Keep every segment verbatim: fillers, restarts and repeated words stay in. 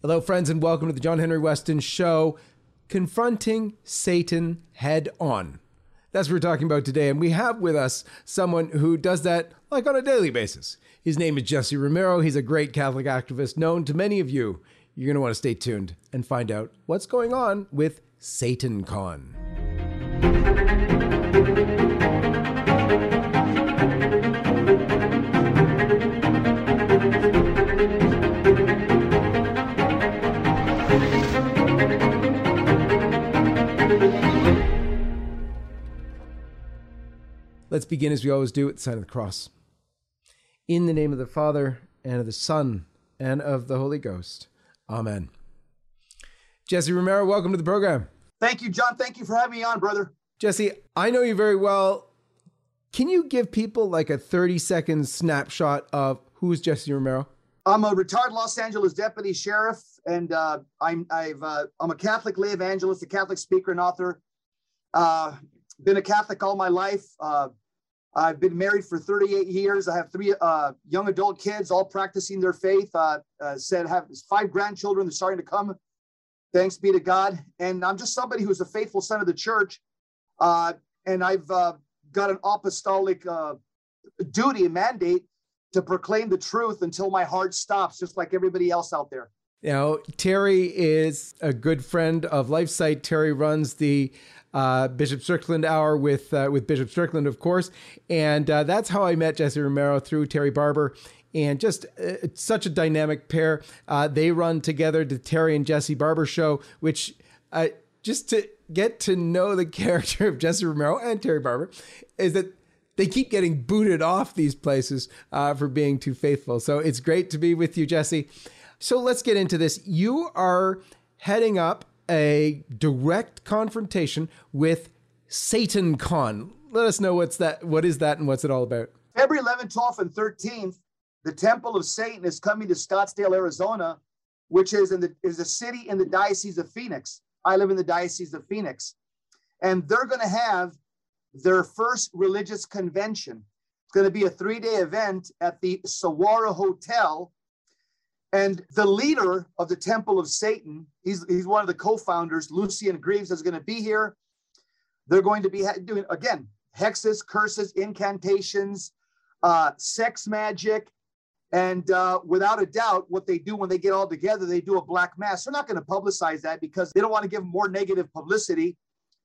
Hello, friends, and welcome to the John Henry Weston Show, confronting Satan head on. That's what we're talking about today, and we have with us someone who does that like on a daily basis. His name is Jesse Romero. He's a great Catholic activist known to many of you. You're going to want to stay tuned and find out what's going on with SatanCon. Let's begin as we always do at the sign of the cross. In the name of the Father, and of the Son, and of the Holy Ghost. Amen. Jesse Romero, welcome to the program. Thank you, John. Thank you for having me on, brother. Jesse, I know you very well. Can you give people like a thirty-second snapshot of who's Jesse Romero? I'm a retired Los Angeles deputy sheriff, and uh, I'm, I've, uh, I'm a Catholic lay evangelist, a Catholic speaker and author. Uh, been a Catholic all my life. Uh, I've been married for thirty-eight years. I have three uh, young adult kids, all practicing their faith. Uh, uh, said have five grandchildren. They're starting to come. Thanks be to God. And I'm just somebody who's a faithful son of the church. Uh, and I've uh, got an apostolic uh, duty and mandate to proclaim the truth until my heart stops, just like everybody else out there. You know, Terry is a good friend of LifeSite. Terry runs the uh, Bishop Strickland Hour with uh, with Bishop Strickland, of course. And uh, that's how I met Jesse Romero, through Terry Barber. And just uh, such a dynamic pair. Uh, they run together the Terry and Jesse Barber Show, which uh, just to get to know the character of Jesse Romero and Terry Barber is that they keep getting booted off these places uh, for being too faithful. So it's great to be with you, Jesse. So let's get into this. You are heading up a direct confrontation with SatanCon. Let us know what's that, what is that, and what's it all about. February eleventh, twelfth, and thirteenth, the Temple of Satan is coming to Scottsdale, Arizona, which is in the is a city in the Diocese of Phoenix. I live in the Diocese of Phoenix, and they're going to have their first religious convention. It's going to be a three-day event at the Saguaro Hotel. And the leader of the Temple of Satan, he's, he's one of the co-founders, Lucian Greaves, is going to be here. They're going to be doing, again, hexes, curses, incantations, uh, sex magic. And uh, without a doubt, what they do when they get all together, they do a black mass. They're not going to publicize that because they don't want to give more negative publicity.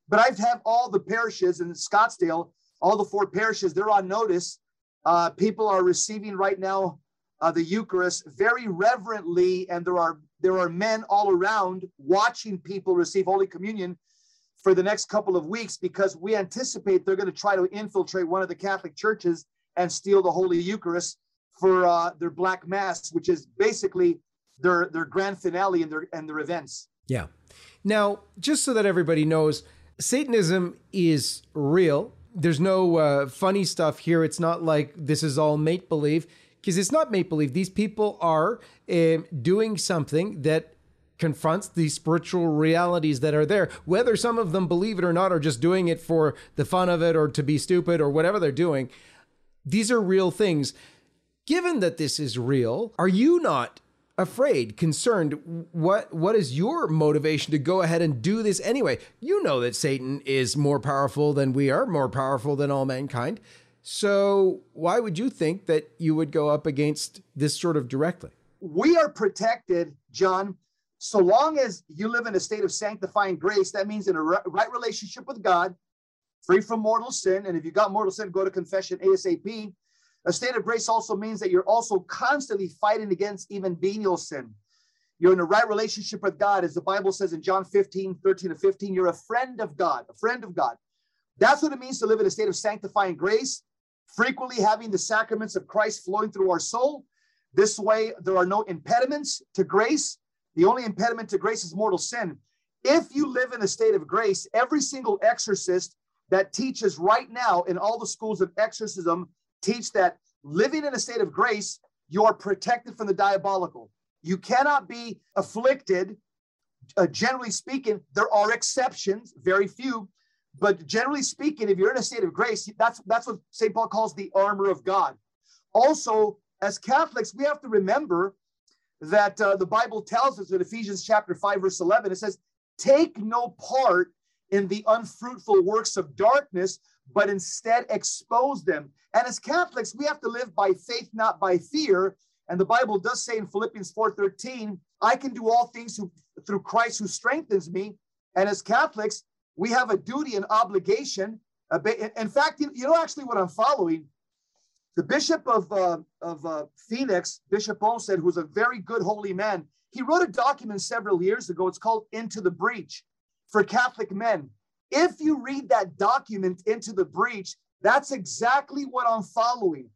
But I've had all the parishes in Scottsdale, all the four parishes, they're on notice. Uh, people are receiving right now Uh, the Eucharist very reverently, and there are there are men all around watching people receive Holy Communion for the next couple of weeks, because we anticipate they're going to try to infiltrate one of the Catholic churches and steal the Holy Eucharist for uh, their Black Mass, which is basically their their grand finale and their and their events. Yeah. Now, just so that everybody knows, Satanism is real. There's no uh, funny stuff here. It's not like this is all make-believe. Because it's not make-believe. These people are um, doing something that confronts the spiritual realities that are there. Whether some of them believe it or not, or just doing it for the fun of it, or to be stupid, or whatever they're doing, these are real things. Given that this is real, are you not afraid, concerned? What What is your motivation to go ahead and do this anyway? You know that Satan is more powerful than we are, more powerful than all mankind. So why would you think that you would go up against this sort of directly? We are protected, John, so long as you live in a state of sanctifying grace. That means in a right relationship with God, free from mortal sin. And if you got mortal sin, go to confession ASAP. A state of grace also means that you're also constantly fighting against even venial sin. You're in a right relationship with God. As the Bible says in John fifteen, thirteen to fifteen, you're a friend of God, a friend of God. That's what it means to live in a state of sanctifying grace, frequently having the sacraments of Christ flowing through our soul. This way, there are no impediments to grace. The only impediment to grace is mortal sin. If you live in a state of grace, every single exorcist that teaches right now in all the schools of exorcism teach that living in a state of grace, you are protected from the diabolical. You cannot be afflicted. Uh, generally speaking, there are exceptions, very few. But generally speaking, if you're in a state of grace, that's, that's what Saint Paul calls the armor of God. Also, as Catholics, we have to remember that uh, the Bible tells us in Ephesians chapter five, verse eleven, it says, take no part in the unfruitful works of darkness, but instead expose them. And as Catholics, we have to live by faith, not by fear. And the Bible does say in Philippians four thirteen, I can do all things who, through Christ who strengthens me. And as Catholics, we have a duty and obligation. In fact, you know actually what I'm following? The Bishop of, uh, of uh, Phoenix, Bishop Olmsted, who's a very good holy man, he wrote a document several years ago. It's called Into the Breach for Catholic Men. If you read that document, Into the Breach, that's exactly what I'm following.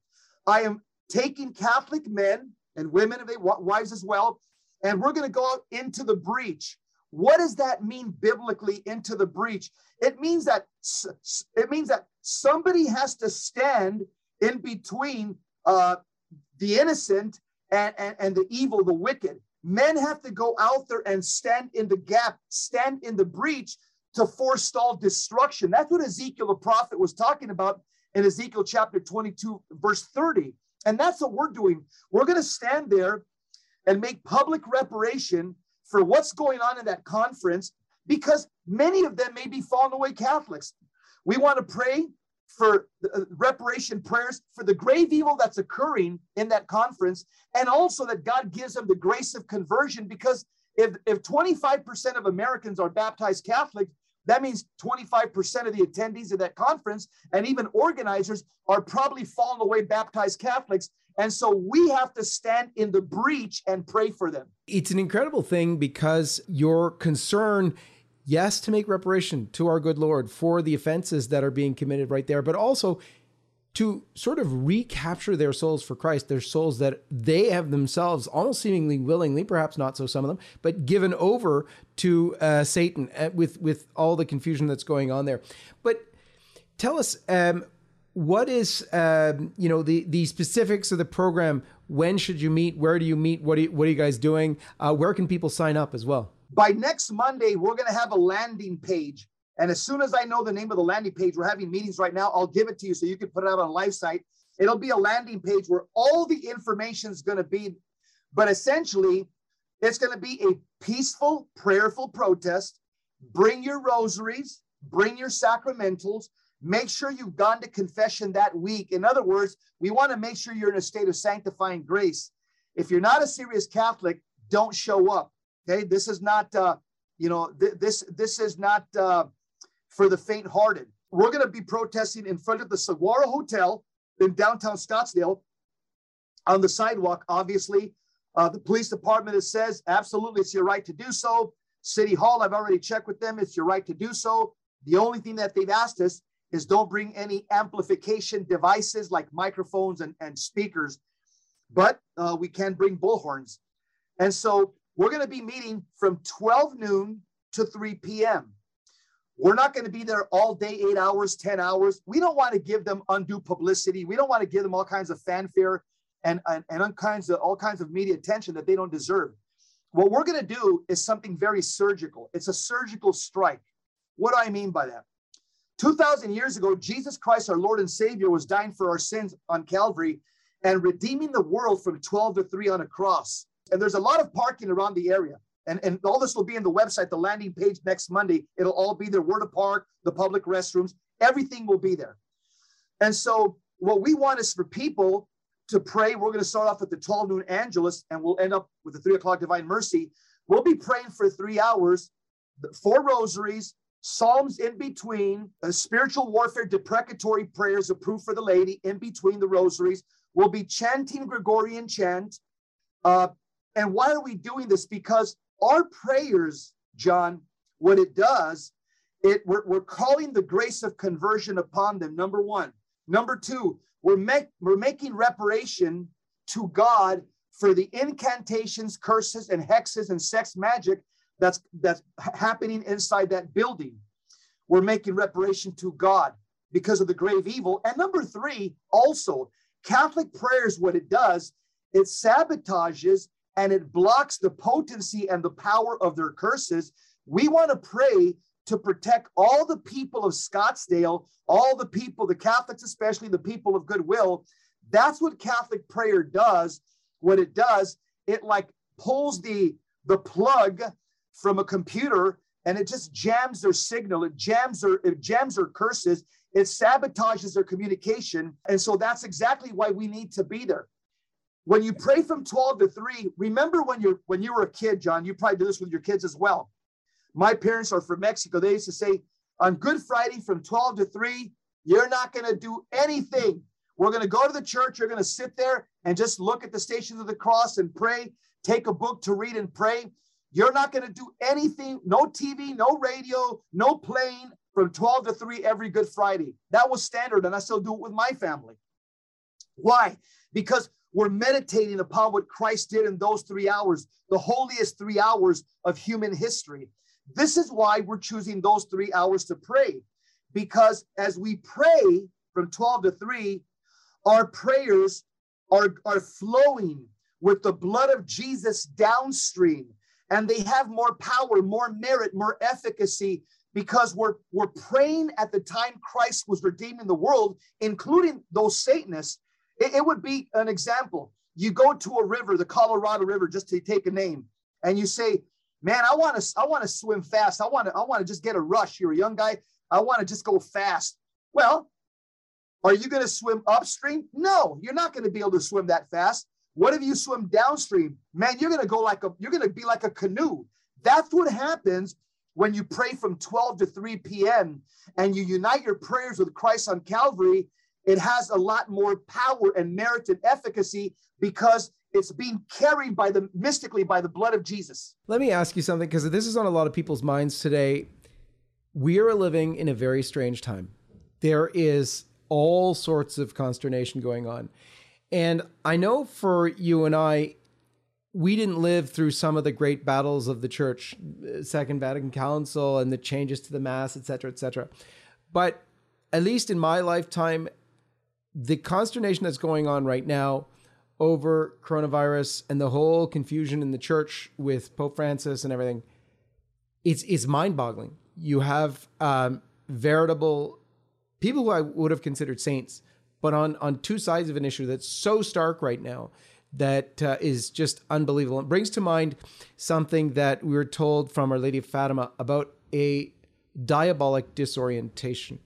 I am taking Catholic men and women, and they, wives as well, and we're going to go out into the breach. What does that mean biblically, into the breach? It means that it means that somebody has to stand in between uh, the innocent and, and, and the evil, the wicked. Men have to go out there and stand in the gap, stand in the breach to forestall destruction. That's what Ezekiel the prophet was talking about in Ezekiel chapter twenty-two, verse thirty. And that's what we're doing. We're going to stand there and make public reparation for what's going on in that conference, because many of them may be fallen away Catholics. We want to pray for reparation prayers for the grave evil that's occurring in that conference, and also that God gives them the grace of conversion, because if, if twenty-five percent of Americans are baptized Catholics, that means twenty-five percent of the attendees of that conference and even organizers are probably fallen away baptized Catholics. And so we have to stand in the breach and pray for them. It's an incredible thing, because your concern, yes, to make reparation to our good Lord for the offenses that are being committed right there, but also to sort of recapture their souls for Christ, their souls that they have themselves almost seemingly willingly, perhaps not so some of them, but given over to uh, Satan uh, with, with all the confusion that's going on there. But tell us, um, what is, um, you know, the, the specifics of the program? When should you meet? Where do you meet? What, do you, what are you guys doing? Uh, where can people sign up as well? By next Monday, we're going to have a landing page. And as soon as I know the name of the landing page, we're having meetings right now, I'll give it to you so you can put it out on LifeSite. It'll be a landing page where all the information is going to be, but essentially, it's going to be a peaceful, prayerful protest. Bring your rosaries, bring your sacramentals, make sure you've gone to confession that week. In other words, we want to make sure you're in a state of sanctifying grace. If you're not a serious Catholic, don't show up, okay? This is not, uh, you know, th this, this is not... Uh, for the faint-hearted. We're going to be protesting in front of the Saguaro Hotel in downtown Scottsdale on the sidewalk, obviously. Uh, the police department says, absolutely, it's your right to do so. City Hall, I've already checked with them. It's your right to do so. The only thing that they've asked us is don't bring any amplification devices like microphones and, and speakers, but uh, we can bring bullhorns. And so we're going to be meeting from twelve noon to three p m We're not going to be there all day, eight hours, ten hours. We don't want to give them undue publicity. We don't want to give them all kinds of fanfare and, and, and all, kinds of, all kinds of media attention that they don't deserve. What we're going to do is something very surgical. It's a surgical strike. What do I mean by that? two thousand years ago, Jesus Christ, our Lord and Savior, was dying for our sins on Calvary and redeeming the world from twelve to three on a cross. And there's a lot of parking around the area. And, and all this will be in the website, the landing page next Monday. It'll all be there, where to park, the public restrooms, everything will be there. And so what we want is for people to pray. We're going to start off with the twelve noon Angelus, and we'll end up with the three o'clock Divine Mercy. We'll be praying for three hours, four rosaries, psalms in between, a spiritual warfare, deprecatory prayers approved for the lady in between the rosaries. We'll be chanting Gregorian chant. Uh, and why are we doing this? Because our prayers, John, what it does, it we're, we're calling the grace of conversion upon them, number one. Number two, we're, make, we're making reparation to God for the incantations, curses, and hexes and sex magic that's, that's happening inside that building. We're making reparation to God because of the grave evil. And number three, also, Catholic prayers, what it does, it sabotages and it blocks the potency and the power of their curses. We want to pray to protect all the people of Scottsdale, all the people, the Catholics especially, the people of goodwill. That's what Catholic prayer does. What it does, it like pulls the, the plug from a computer and it just jams their signal. It jams their, it jams their curses. It sabotages their communication. And so that's exactly why we need to be there. When you pray from twelve to three, remember when you're when you were a kid, John, you probably do this with your kids as well. My parents are from Mexico. They used to say, on Good Friday from twelve to three, you're not going to do anything. We're going to go to the church. You're going to sit there and just look at the Stations of the Cross and pray. Take a book to read and pray. You're not going to do anything, no T V, no radio, no playing from twelve to three every Good Friday. That was standard, and I still do it with my family. Why? Because we're meditating upon what Christ did in those three hours, the holiest three hours of human history. This is why we're choosing those three hours to pray, because as we pray from twelve to three, our prayers are, are flowing with the blood of Jesus downstream, and they have more power, more merit, more efficacy, because we're, we're praying at the time Christ was redeeming the world, including those Satanists. It, it would be an example. You go to a river, the Colorado River, just to take a name, and you say, man, I want to I want to swim fast. I want to I want to just get a rush. You're a young guy. I want to just go fast. Well, are you going to swim upstream? No, you're not going to be able to swim that fast. What if you swim downstream? Man, you're going to go like a you're going to be like a canoe. That's what happens when you pray from twelve to three p.m. and you unite your prayers with Christ on Calvary. It has a lot more power and merit and efficacy because it's being carried by the mystically by the blood of Jesus. Let me ask you something, because this is on a lot of people's minds today. We are living in a very strange time. There is all sorts of consternation going on. And I know for you and I, we didn't live through some of the great battles of the church, Second Vatican Council and the changes to the Mass, et cetera, et cetera. But at least in my lifetime, the consternation that's going on right now over coronavirus and the whole confusion in the church with Pope Francis and everything, it's, it's mind-boggling. You have um, veritable people who I would have considered saints, but on, on two sides of an issue that's so stark right now that uh, is just unbelievable. It brings to mind something that we were told from Our Lady of Fatima about a diabolic disorientation.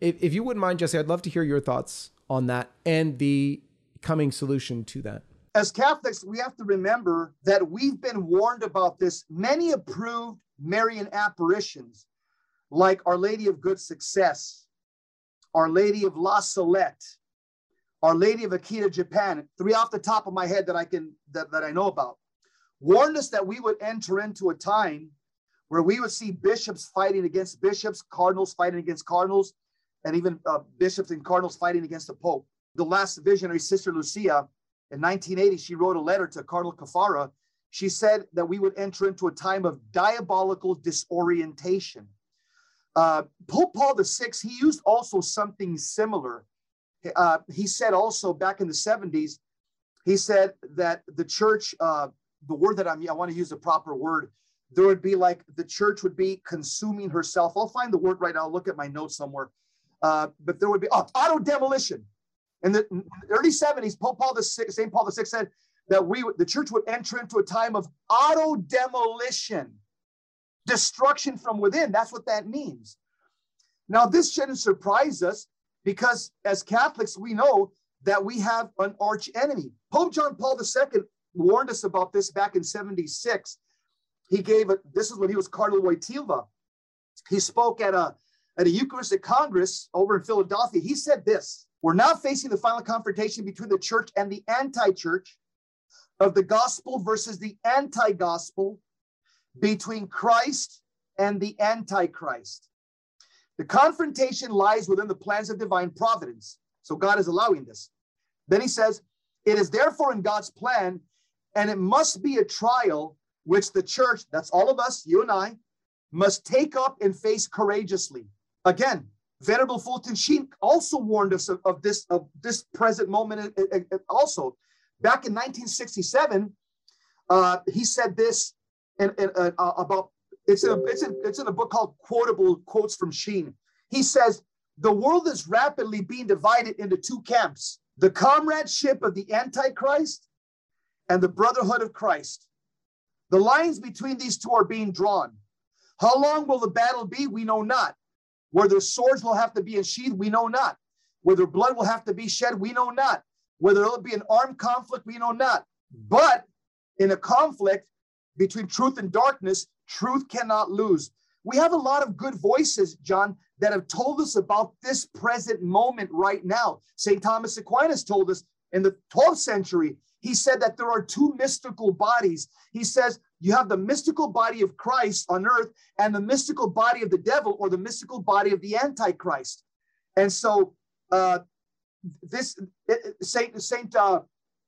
If, if you wouldn't mind, Jesse, I'd love to hear your thoughts on that and the coming solution to that. As Catholics, we have to remember that we've been warned about this. Many approved Marian apparitions, like Our Lady of Good Success, Our Lady of La Salette, Our Lady of Akita, Japan, three off the top of my head that I can that, that I know about, warned us that we would enter into a time where we would see bishops fighting against bishops, cardinals fighting against cardinals, and even uh, bishops and cardinals fighting against the Pope. The last visionary, Sister Lucia, in nineteen eighty, she wrote a letter to Cardinal Kafara. She said that we would enter into a time of diabolical disorientation. Uh, Pope Paul the Sixth, he used also something similar. Uh, he said also back in the seventies, he said that the church, uh, the word that I'm, I want to use the proper word, there would be like the church would be consuming herself. I'll find the word right now. I'll look at my notes somewhere. Uh, but there would be oh, auto-demolition. In the early seventies, Pope Paul the Sixth, Saint Paul the Sixth said that we, the church would enter into a time of auto-demolition, destruction from within. That's what that means. Now, this shouldn't surprise us because as Catholics, we know that we have an arch enemy. Pope John Paul the Second warned us about this back in seventy-six. He gave a, this is when he was Cardinal Wojtyla. He spoke at a, at a Eucharistic Congress over in Philadelphia. He said this: we're now facing the final confrontation between the church and the anti-church, of the gospel versus the anti-gospel, between Christ and the antichrist. The confrontation lies within the plans of divine providence. So God is allowing this. Then he says, it is therefore in God's plan, and it must be a trial which the church, that's all of us, you and I, must take up and face courageously. Again, Venerable Fulton Sheen also warned us of, of this of this present moment. Also, back in nineteen sixty-seven, uh, he said this and, and uh, about it's in a, it's in, it's in a book called Quotable Quotes from Sheen. He says the world is rapidly being divided into two camps: the comradeship of the Antichrist and the brotherhood of Christ. The lines between these two are being drawn. How long will the battle be? We know not. Whether swords will have to be unsheathed, we know not. Whether blood will have to be shed, we know not. Whether it will be an armed conflict, we know not. But in a conflict between truth and darkness, truth cannot lose. We have a lot of good voices, John, that have told us about this present moment right now. Saint Thomas Aquinas told us in the twelfth century, he said that there are two mystical bodies. He says you have the mystical body of Christ on earth and the mystical body of the devil, or the mystical body of the Antichrist. And so uh, this Saint Saint uh,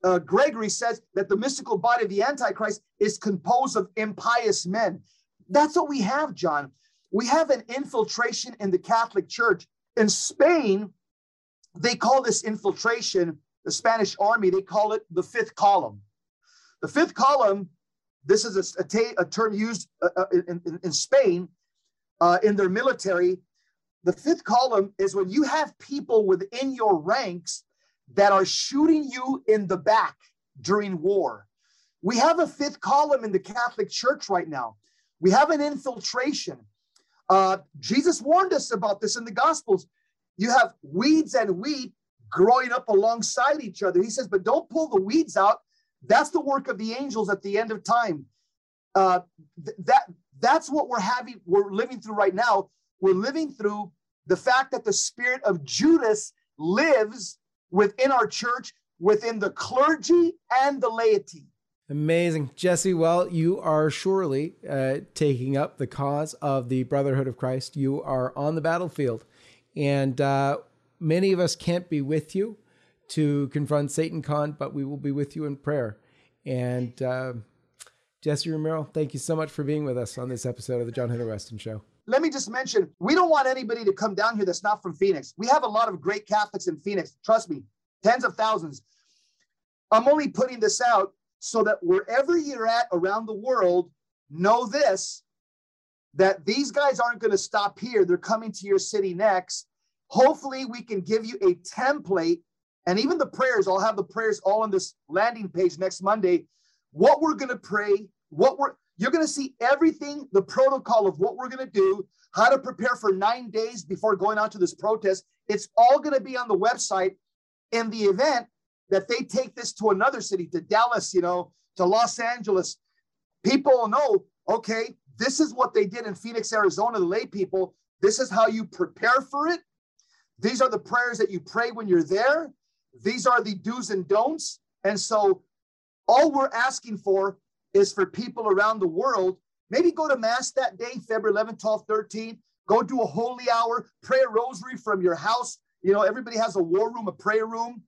uh, Gregory says that the mystical body of the Antichrist is composed of impious men. That's what we have, John. We have an infiltration in the Catholic Church. In Spain, they call this infiltration, the Spanish army, they call it the fifth column. The fifth column, this is a, a, a term used uh, in, in, in Spain, uh, in their military. The fifth column is when you have people within your ranks that are shooting you in the back during war. We have a fifth column in the Catholic Church right now. We have an infiltration. Uh, Jesus warned us about this in the Gospels. You have weeds and wheat growing up alongside each other. He says, but don't pull the weeds out. That's the work of the angels at the end of time. Uh, th- that that's what we're having. We're living through right now. We're living through the fact that the spirit of Judas lives within our church, within the clergy and the laity. Amazing. Jesse, well, you are surely uh, taking up the cause of the Brotherhood of Christ. You are on the battlefield, and uh, many of us can't be with you to confront SatanCon, but we will be with you in prayer. And uh, Jesse Romero, thank you so much for being with us on this episode of the John Henry Weston Show. Let me just mention, we don't want anybody to come down here that's not from Phoenix. We have a lot of great Catholics in Phoenix. Trust me, tens of thousands. I'm only putting this out so that wherever you're at around the world, know this, that these guys aren't going to stop here. They're coming to your city next. Hopefully we can give you a template, and even the prayers. I'll have the prayers all on this landing page next Monday. What we're going to pray, what we're, you're going to see everything, the protocol of what we're going to do, how to prepare for nine days before going out to this protest. It's all going to be on the website. In the event that they take this to another city, to Dallas, you know, to Los Angeles, people will know, okay, this is what they did in Phoenix, Arizona, the lay people. This is how you prepare for it. These are the prayers that you pray when you're there. These are the do's and don'ts. And so all we're asking for is for people around the world, maybe go to Mass that day, February eleventh, twelfth, thirteenth, go do a holy hour, pray a rosary from your house. You know, everybody has a war room, a prayer room.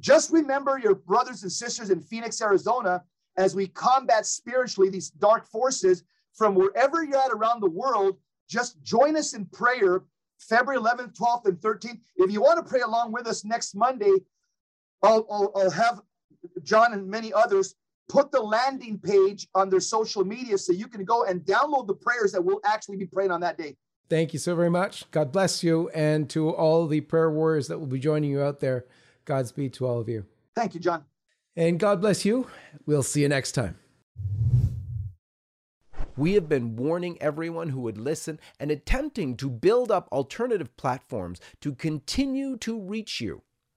Just remember your brothers and sisters in Phoenix, Arizona, as we combat spiritually these dark forces from wherever you're at around the world. Just join us in prayer, February eleventh, twelfth, and thirteenth. If you want to pray along with us next Monday, I'll, I'll, I'll have John and many others put the landing page on their social media so you can go and download the prayers that we'll actually be praying on that day. Thank you so very much. God bless you. And to all the prayer warriors that will be joining you out there, Godspeed to all of you. Thank you, John. And God bless you. We'll see you next time. We have been warning everyone who would listen and attempting to build up alternative platforms to continue to reach you.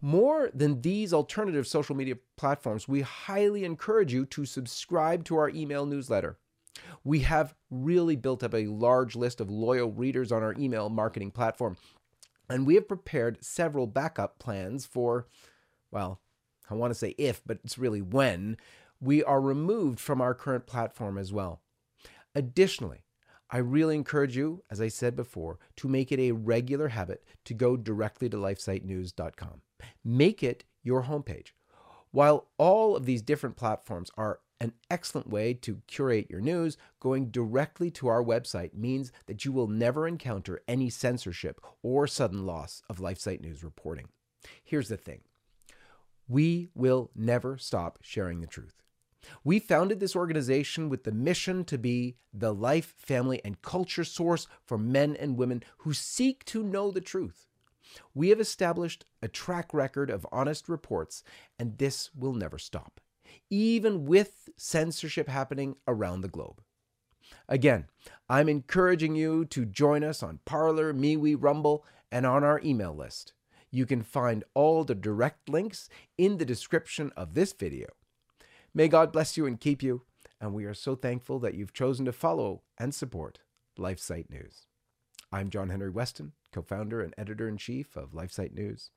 More than these alternative social media platforms, we highly encourage you to subscribe to our email newsletter. We have really built up a large list of loyal readers on our email marketing platform, and we have prepared several backup plans for, well, I want to say if, but it's really when, we are removed from our current platform as well. Additionally, I really encourage you, as I said before, to make it a regular habit to go directly to life site news dot com. Make it your homepage. While all of these different platforms are An excellent way to curate your news going directly to our website means that you will never encounter any censorship or sudden loss of LifeSite News reporting. Here's the thing. We will never stop sharing the truth. We founded this organization with the mission to be the life, family, and culture source for men and women who seek to know the truth. We have established a track record of honest reports, and this will never stop, even with censorship happening around the globe. Again, I'm encouraging you to join us on Parler, MeWe, Rumble, and on our email list. You can find all the direct links in the description of this video. May God bless you and keep you, and we are so thankful that you've chosen to follow and support LifeSite News. I'm John Henry Weston, co-founder and editor-in-chief of LifeSite News.